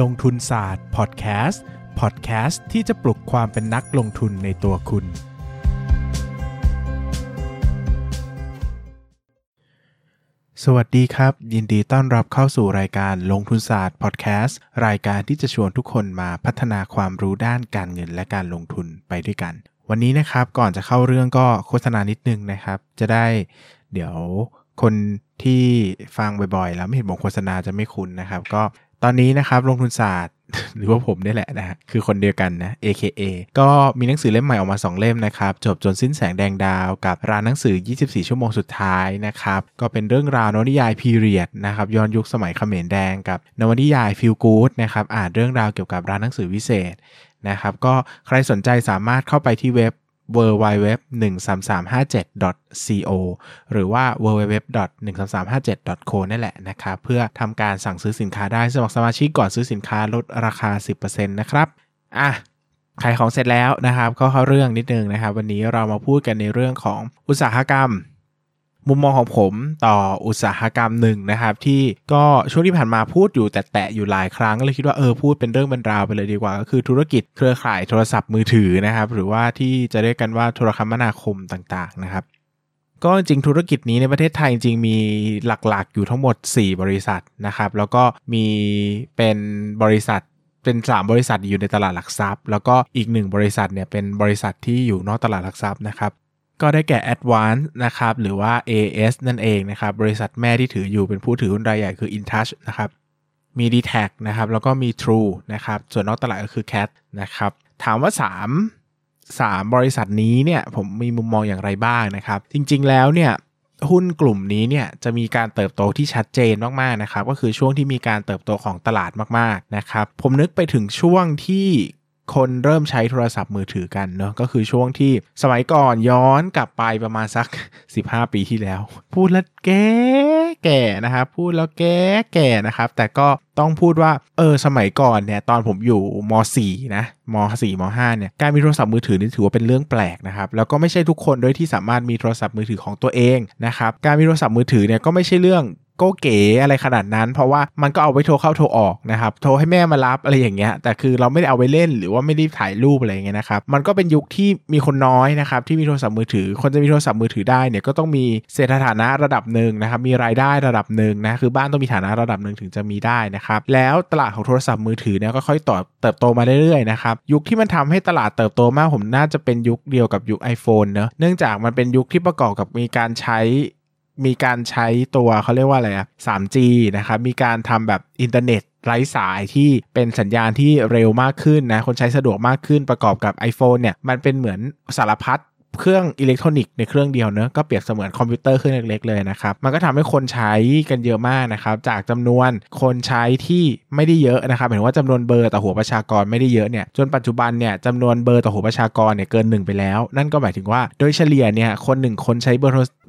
ลงทุนศาสตร์พอดแคสต์ที่จะปลุกความเป็นนักลงทุนในตัวคุณสวัสดีครับยินดีต้อนรับเข้าสู่รายการลงทุนศาสตร์พอดแคสต์รายการที่จะชวนทุกคนมาพัฒนาความรู้ด้านการเงินและการลงทุนไปด้วยกันวันนี้นะครับก่อนจะเข้าเรื่องก็โฆษณานิดนึงนะครับจะได้เดี๋ยวคนที่ฟังบ่อยๆแล้วไม่เห็นบอกโฆษณาจะไม่คุ้นนะครับก็ตอนนี้นะครับลงทุนศาสตร์หรือว่าผมนี่แหละนะคือคนเดียวกันนะ AKA ก็มีหนังสือเล่มใหม่ออกมา2เล่มนะครับจบจนสิ้นแสงแดงดาวกับร้านหนังสือ24ชั่วโมงสุดท้ายนะครับก็เป็นเรื่องราวนวนิยายพีเรียดนะครับย้อนยุคสมัยเขมรแดงกับนวนิยายฟีลกู๊ดนะครับอ่านเรื่องราวเกี่ยวกับร้านหนังสือวิเศษนะครับก็ใครสนใจสามารถเข้าไปที่เว็บ www.13357.co หรือว่า www.13357.co นั่นแหละนะครับเพื่อทำการสั่งซื้อสินค้าได้สมัครสมาชิกก่อนซื้อสินค้าลดราคา 10% นะครับขายของเสร็จแล้วนะครับก็เข้าเรื่องนิดนึงนะครับวันนี้เรามาพูดกันในเรื่องของอุตสาหกรรมมุมมองของผมต่ออุตสาหกรรมหนึ่งนะครับที่ก็ช่วงที่ผ่านมาพูดอยู่แต่อยู่หลายครั้งเลยคิดว่าพูดเป็นเรื่องบรรดาไปเลยดีกว่าก็คือธุรกิจเครือข่ายโทรศัพท์มือถือนะครับหรือว่าที่จะเรียกกันว่าโทรคมนาคมต่างๆนะครับก็จริงธุรกิจนี้ในประเทศไทยจริงมีหลักๆอยู่ทั้งหมด4บริษัทนะครับแล้วก็มีเป็นบริษัทเป็น3บริษัทอยู่ในตลาดหลักทรัพย์แล้วก็อีก1บริษัทเนี่ยเป็นบริษัทที่อยู่นอกตลาดหลักทรัพย์นะครับก็ได้แก่ Advance นะครับหรือว่า AS นั่นเองนะครับบริษัทแม่ที่ถืออยู่เป็นผู้ถือหุ้นรายใหญ่คือ InTouch นะครับมี DTAC นะครับแล้วก็มี True นะครับส่วนนอกตลาดก็คือ Cat นะครับถามว่า3บริษัทนี้เนี่ยผมมีมุมมองอย่างไรบ้างนะครับจริงๆแล้วเนี่ยหุ้นกลุ่มนี้เนี่ยจะมีการเติบโตที่ชัดเจนมากๆนะครับก็คือช่วงที่มีการเติบโตของตลาดมากๆนะครับผมนึกไปถึงช่วงที่คนเริ่มใช้โทรศัพท์มือถือกันเนาะก็คือช่วงที่สมัยก่อนย้อนกลับไปประมาณสัก15ปีที่แล้วพูดแล้วแก่นะครับพูดแล้วแก่นะครับแต่ก็ต้องพูดว่าสมัยก่อนเนี่ยตอนผมอยู่ม.4 นะม.4 ม.5 เนี่ยการมีโทรศัพท์มือถือนี่ถือว่าเป็นเรื่องแปลกนะครับแล้วก็ไม่ใช่ทุกคนด้วยที่สามารถมีโทรศัพท์มือถือของตัวเองนะครับการมีโทรศัพท์มือถือเนี่ยก็ไม่ใช่เรื่องก็เก๋อะไรขนาดนั้นเพราะว่ามันก็เอาไว้โทรเข้าโทรออกนะครับโทรให้แม่มารับอะไรอย่างเงี้ยแต่คือเราไม่ได้เอาไว้เล่นหรือว่าไม่ได้ถ่ายรูปอะไรอย่างเงี้ยนะครับมันก็เป็นยุคที่มีคนน้อยนะครับที่มีโทรศัพท์มือถือคนจะมีโทรศัพท์มือถือได้เนี่ยก็ต้องมีเศรษฐฐานะระดับหนึ่งนะครับมีรายได้ระดับหนึ่งนะคือบ้านต้องมีฐานะระดับหนึ่งถึงจะมีได้นะครับแล้วตลาดของโทรศัพท์มือถือเนี่ยก็ค่อยเติบโตมาเรื่อยๆนะครับยุคที่มันทำให้ตลาดเติบโตมากผมน่าจะเป็นยุคเดียวกับยุค iPhone เนอะเนื่องจากมันเป็นยุคที่ประกอบกับมีการใช้ตัวเขาเรียกว่าอะไรอ่ะ 3G นะครับมีการทำแบบอินเทอร์เน็ตไร้สายที่เป็นสัญญาณที่เร็วมากขึ้นนะคนใช้สะดวกมากขึ้นประกอบกับ iPhone เนี่ยมันเป็นเหมือนสารพัดเครื่องอิเล็กทรอนิกส์ในเครื่องเดียวเนอะก็เปรียบเสมือนคอมพิวเตอร์เครื่องเล็กๆเลยนะครับมันก็ทำให้คนใช้กันเยอะมากนะครับจากจำนวนคนใช้ที่ไม่ได้เยอะนะครับหมายถึงว่าจำนวนเบอร์ต่อหัวประชากรไม่ได้เยอะเนี่ยจนปัจจุบันเนี่ยจำนวนเบอร์ต่อหัวประชากรเนี่ยเกิน1ไปแล้วนั่นก็หมายถึงว่าโดยเฉลี่ยเนี่ยคน1คนใช้เบ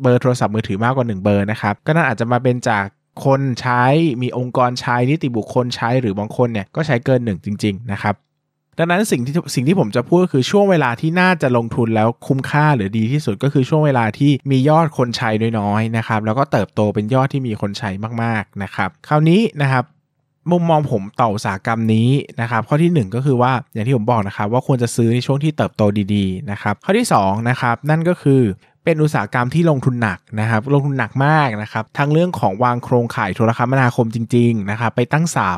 อร์โทรศัพท์มือถือมากกว่า1เบอร์นะครับก็น่าอาจจะมาเป็นจากคนใช้มีองค์กรใช้นิติบุคคลใช้หรือบางคนเนี่ยก็ใช้เกิน1จริงๆนะครับดังนั้นสิ่งที่ผมจะพูดก็คือช่วงเวลาที่น่าจะลงทุนแล้วคุ้มค่าหรือดีที่สุดก็คือช่วงเวลาที่มียอดคนใช้น้อยๆนะครับแล้วก็เติบโตเป็นยอดที่มีคนใช้มากๆนะครับคราวนี้นะครับมุมมองผมต่ออุตสาหกรรมนี้นะครับข้อที่1ก็คือว่าอย่างที่ผมบอกนะครับว่าควรจะซื้อในช่วงที่เติบโตดีๆนะครับข้อที่2นะครับนั่นก็คือเป็นอุตสาหกรรมที่ลงทุนหนักนะครับลงทุนหนักมากนะครับทั้งเรื่องของวางโครงข่ายโทรคมนาคมจริงๆนะครับไปตั้งเสา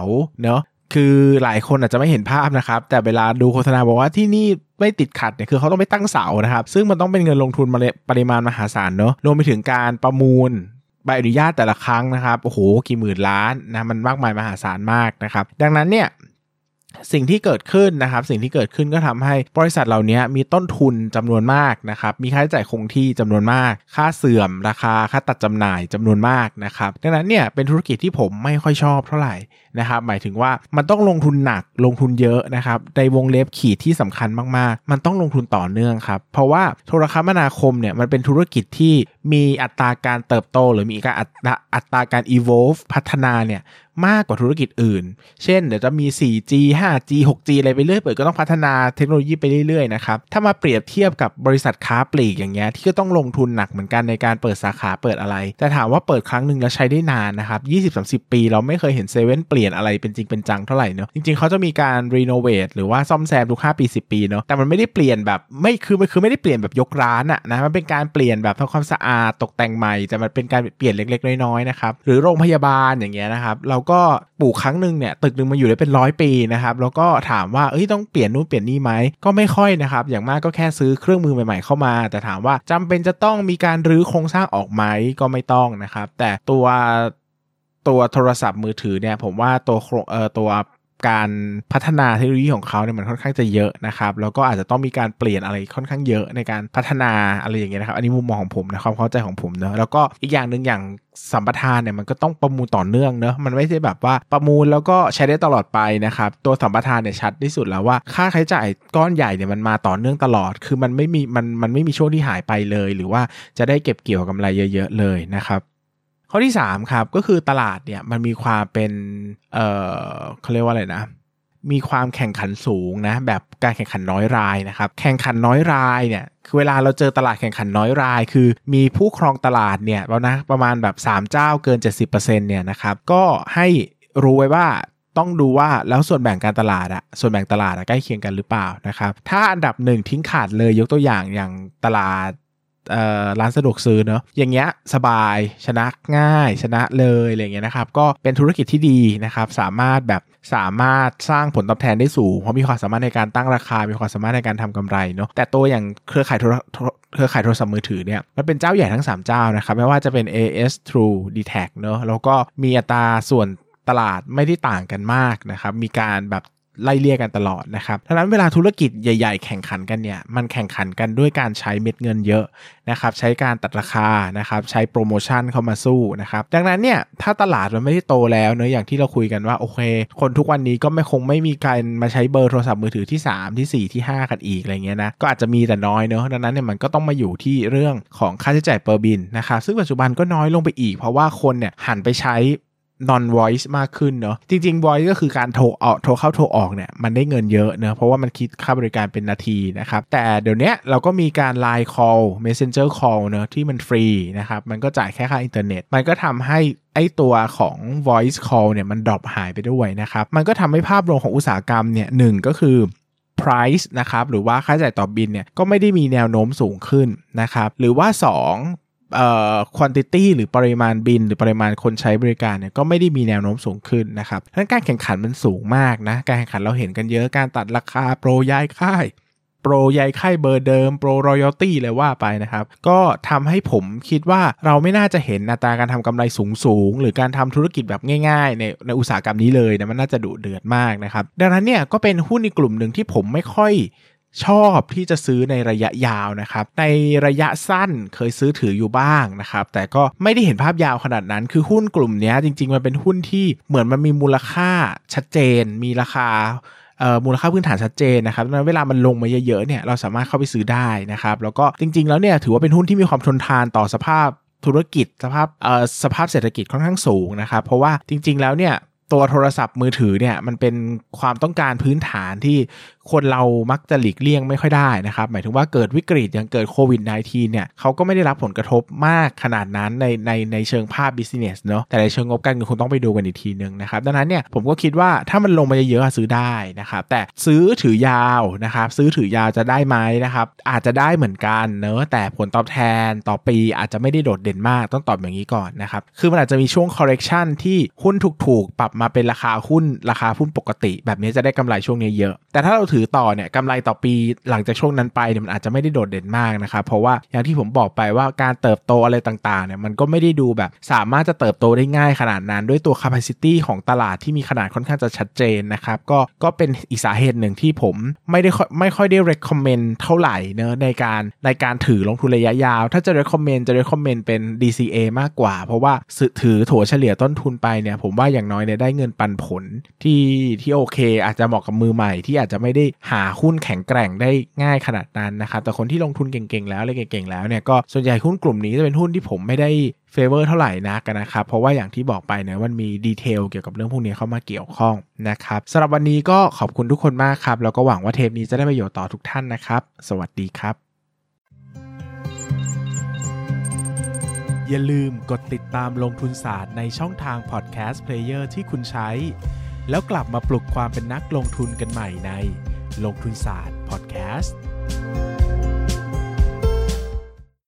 เนาะคือหลายคนอาจจะไม่เห็นภาพนะครับแต่เวลาดูโฆษณาบอกว่าที่นี่ไม่ติดขัดเนี่ยคือเขาต้องไปตั้งเสานะครับซึ่งมันต้องเป็นเงินลงทุนมาปริมาณมหาศาลเนอะรวมไปถึงการประมูลใบอนุญาตแต่ละครั้งนะครับโอ้โหกี่หมื่นล้านนะมันมากมายมหาศาลมากนะครับดังนั้นเนี่ยสิ่งที่เกิดขึ้นก็ทำให้บริษัทเหล่านี้มีต้นทุนจำนวนมากนะครับมีค่าใช้จ่ายคงที่จำนวนมากค่าเสื่อมราคาค่าตัดจำหน่ายจำนวนมากนะครับดังนั้นเนี่ยเป็นธุรกิจที่ผมไม่ค่อยชอบเท่าไหร่นะครับหมายถึงว่ามันต้องลงทุนหนักลงทุนเยอะนะครับในวงเล็บขีดที่สำคัญมากๆมันต้องลงทุนต่อเนื่องครับเพราะว่าโทรคมนาคมเนี่ยมันเป็นธุรกิจที่มีอัตราการเติบโตหรือมีอัตราการ evolve พัฒนาเนี่ย มากกว่าธุรกิจอื่นเช่นเดี๋ยวจะมี 4G 5G 6G อะไรไปเรื่อยเปิดก็ต้องพัฒนาเทคโนโลยีไปเรื่อยๆนะครับถ้ามาเปรียบเทียบกับบริษัทค้าปลีกอย่างเงี้ยที่ก็ต้องลงทุนหนักเหมือนกันในการเปิดสาขาเปิดอะไรแต่ถามว่าเปิดครั้งนึงแล้วใช้ได้นานนะครับ 20-30 ปีเราไม่เคยเห็นเซเว่นเปลี่ยนอะไรเป็นจริงเป็นจังเท่าไหร่เนาะจริงๆเขาจะมีการรีโนเวทหรือว่าซ่อมแซมทุก5ปี10ปีเนาะแต่มันไม่ได้เปลี่ยนแบบไม่คือไม่ได้เปลี่ยนแบบยกร้านอะนะมันเป็นการเปลี่ยนแบบทำความสะอาดตกแต่งใหม่แต่มันเป็นการเปลี่ยนเล็กๆน้อยๆนะครับหรือโรงพยาบาลอย่างเงี้ยนะครับเราก็ปลูกครั้งนึงเนี่ยตึกนึงมาอยู่ได้เป็น100ปีนะครับแล้วก็ถามว่าต้องเปลี่ยนนู่นเปลี่ยนนี่ไหมก็ไม่ค่อยนะครับอย่างมากก็แค่ซื้อเครื่องมือใหม่ๆเข้ามาแต่ถามว่าจำเป็นจะต้องมีการรื้อโครงสร้างออกไหมก็ไม่ต้องนะครับแต่ตัวโทรศัพท์มือถือเนี่ยผมว่าตัวการพัฒนาเทคโนโลยีของเขาเนี่ยมันค่อนข้างจะเยอะนะครับแล้วก็อาจจะต้องมีการเปลี่ยนอะไรค่อนข้างเยอะในการพัฒนาอะไรอย่างเงี้ยนะครับอันนี้มุมมองของผมนะความเข้าใจของผมเนอะแล้วก็อีกอย่างนึงอย่างสัมปทานเนี่ยมันก็ต้องประมูลต่อเนื่องเนอะมันไม่ใช่แบบว่าประมูลแล้วก็ใช้ได้ตลอดไปนะครับตัวสัมปทานเนี่ยชัดที่สุดแล้วว่าค่าใช้จ่ายก้อนใหญ่เนี่ยมันมาต่อเนื่องตลอดคือมันไม่มีช่วงที่หายไปเลยหรือว่าจะได้เก็บเกี่ยวกำไรเยอะๆเลยนะครับข้อที่3ครับก็คือตลาดเนี่ยมันมีความเป็นเขาเรียกว่าอะไรนะมีความแข่งขันสูงนะแบบการแข่งขันน้อยรายนะครับแข่งขันน้อยรายเนี่ยคือเวลาเราเจอตลาดแข่งขันน้อยรายคือมีผู้ครองตลาดเนี่ยประมาณแบบ3เจ้าเกิน 70% เนี่ยนะครับก็ให้รู้ไว้ว่าต้องดูว่าแล้วส่วนแบ่งตลาดใกล้เคียงกันหรือเปล่านะครับถ้าอันดับ1ทิ้งขาดเลยยกตัวอย่างตลาดร้านสะดวกซื้อเนาะอย่างเงี้ยสบายชนะง่ายชนะเลยอะไรเงี้ยนะครับก็เป็นธุรกิจที่ดีนะครับสามารถสร้างผลตอบแทนได้สูงเพราะมีความสามารถในการตั้งราคามีความสามารถในการทำกำไรเนาะแต่ตัวอย่างเครือข่ายโทรศัพท์มือถือเนี่ยมันเป็นเจ้าใหญ่ทั้ง3เจ้านะครับไม่ว่าจะเป็น AS True Dtac เนาะแล้วก็มีอัตราส่วนตลาดไม่ได้ต่างกันมากนะครับมีการแบบไล่เลี่ยกันตลอดนะครับดังนั้นเวลาธุรกิจใหญ่ๆแข่งขันกันเนี่ยมันแข่งขันกันด้วยการใช้เม็ดเงินเยอะนะครับใช้การตัดราคานะครับใช้โปรโมชั่นเข้ามาสู้นะครับดังนั้นเนี่ยถ้าตลาดมันไม่ได้โตแล้วเนอะอย่างที่เราคุยกันว่าโอเคคนทุกวันนี้ก็คงไม่มีการมาใช้เบอร์โทรศัพท์มือถือที่3ที่4ที่5กันอีกอะไรเงี้ยนะก็อาจจะมีแต่น้อยเนอะดังนั้นเนี่ยมันก็ต้องมาอยู่ที่เรื่องของค่าใช้จ่าย per bill นะครับซึ่งปัจจุบันก็น้อยลงไปอีกเพราะว่าคนเนี่ยหันไปใช้non voice มากขึ้นเนาะจริงๆ voice ก็คือการโทรเข้าโทรออกเนี่ยมันได้เงินเยอะเนาะเพราะว่ามันคิดค่าบริการเป็นนาทีนะครับแต่เดี๋ยวนี้เราก็มีการ line call messenger call เนาะที่มันฟรีนะครับมันก็จ่ายแค่ค่าอินเทอร์เน็ตมันก็ทำให้ไอตัวของ voice call เนี่ยมันดรอปหายไปด้วยนะครับมันก็ทำให้ภาพรวมของอุตสาหกรรมเนี่ย1ก็คือ price นะครับหรือว่าค่าใช้จ่ายต่อบิลเนี่ยก็ไม่ได้มีแนวโน้มสูงขึ้นนะครับหรือว่า2quantity หรือปริมาณบินหรือปริมาณคนใช้บริการเนี่ยก็ไม่ได้มีแนวโน้มสูงขึ้นนะครับดังนั้นการแข่งขันมันสูงมากนะการแข่งขันเราเห็นกันเยอะการตัดราคาโปรย้ายค่ายเบอร์เดิมโปร royalty เลยว่าไปนะครับก็ทำให้ผมคิดว่าเราไม่น่าจะเห็นอัตราการทำกำไรสูงหรือการทำธุรกิจแบบง่ายๆในอุตสาหกรรมนี้เลยนะมันน่าจะดุเดือดมากนะครับดังนั้นเนี่ยก็เป็นหุ้นในกลุ่มนึงที่ผมไม่ค่อยชอบที่จะซื้อในระยะยาวนะครับในระยะสั้นเคยซื้อถืออยู่บ้างนะครับแต่ก็ไม่ได้เห็นภาพยาวขนาดนั้นคือหุ้นกลุ่มนี้จริงๆมันเป็นหุ้นที่เหมือนมันมีมูลค่าชัดเจนมีราคามูลค่าพื้นฐานชัดเจนนะครับเวลามันลงมาเยอะๆเนี่ยเราสามารถเข้าไปซื้อได้นะครับแล้วก็จริงๆแล้วเนี่ยถือว่าเป็นหุ้นที่มีความทนทานต่อสภาพธุรกิจสภาพเศรษฐกิจค่อนข้างสูงนะครับเพราะว่าจริงๆแล้วเนี่ยตัวโทรศัพท์มือถือเนี่ยมันเป็นความต้องการพื้นฐานที่คนเรามักจะหลีกเลี่ยงไม่ค่อยได้นะครับหมายถึงว่าเกิดวิกฤตอย่างเกิดโควิด -19 เนี่ยเขาก็ไม่ได้รับผลกระทบมากขนาดนั้นในเชิงภาพ business เนาะแต่ในเชิงงบการเงินคงต้องไปดูกันอีกทีนึงนะครับดังนั้นเนี่ยผมก็คิดว่าถ้ามันลงมาเยอะๆซื้อได้นะครับแต่ซื้อถือยาวนะครับซื้อถือยาวจะได้ไหมนะครับอาจจะได้เหมือนกันเนาะแต่ผลตอบแทนต่อปีอาจจะไม่ได้โดดเด่นมากต้องตอบอย่างนี้ก่อนนะครับคือมันอาจจะมีช่วง correction ที่หุ้นถูกๆปรับมาเป็นราคาหุ้นปกติแบบนี้จะได้กำไรช่วงนี้เยอะแต่ถ้าเราถือต่อเนี่ยกำไรต่อปีหลังจากช่วงนั้นไปเนี่ยมันอาจจะไม่ได้โดดเด่นมากนะครับเพราะว่าอย่างที่ผมบอกไปว่าการเติบโตอะไรต่างๆเนี่ยมันก็ไม่ได้ดูแบบสามารถจะเติบโตได้ง่ายขนาดนั้นด้วยตัว capacity ของตลาดที่มีขนาดค่อนข้างจะชัดเจนนะครับก็เป็นอีกสาเหตุหนึ่งที่ผมไม่ค่อยได้ recommend เท่าไหร่เนอะในการถือลงทุนระยะยาวถ้าจะ recommend เป็น DCA มากกว่าเพราะว่าถือถั่วเฉลี่ยต้นทุนไปเนี่ยผมว่าอย่างน้อยเนี่ยได้ เงินปันผลที่โอเคอาจจะเหมาะกับมือใหม่ที่อาจจะไม่ได้หาหุ้นแข็งแกร่งได้ง่ายขนาดนั้นนะครับแต่คนที่ลงทุนเก่งๆแล้วอะไรเก่งๆแล้วเนี่ยก็ส่วนใหญ่หุ้นกลุ่มนี้จะเป็นหุ้นที่ผมไม่ได้เฟเวอร์เท่าไหร่นักนะครับเพราะว่าอย่างที่บอกไปเนี่ยมันมีดีเทลเกี่ยวกับเรื่องพวกนี้เข้ามาเกี่ยวข้องนะครับสำหรับวันนี้ก็ขอบคุณทุกคนมากครับแล้วก็หวังว่าเทปนี้จะได้ประโยชน์ต่อทุกท่านนะครับสวัสดีครับอย่าลืมกดติดตามลงทุนศาสตร์ในช่องทางพอดแคสต์เพลเยอร์ที่คุณใช้แล้วกลับมาปลุกความเป็นนักลงทุนกันใหม่ในลงทุนศาสตร์พอดแคสต์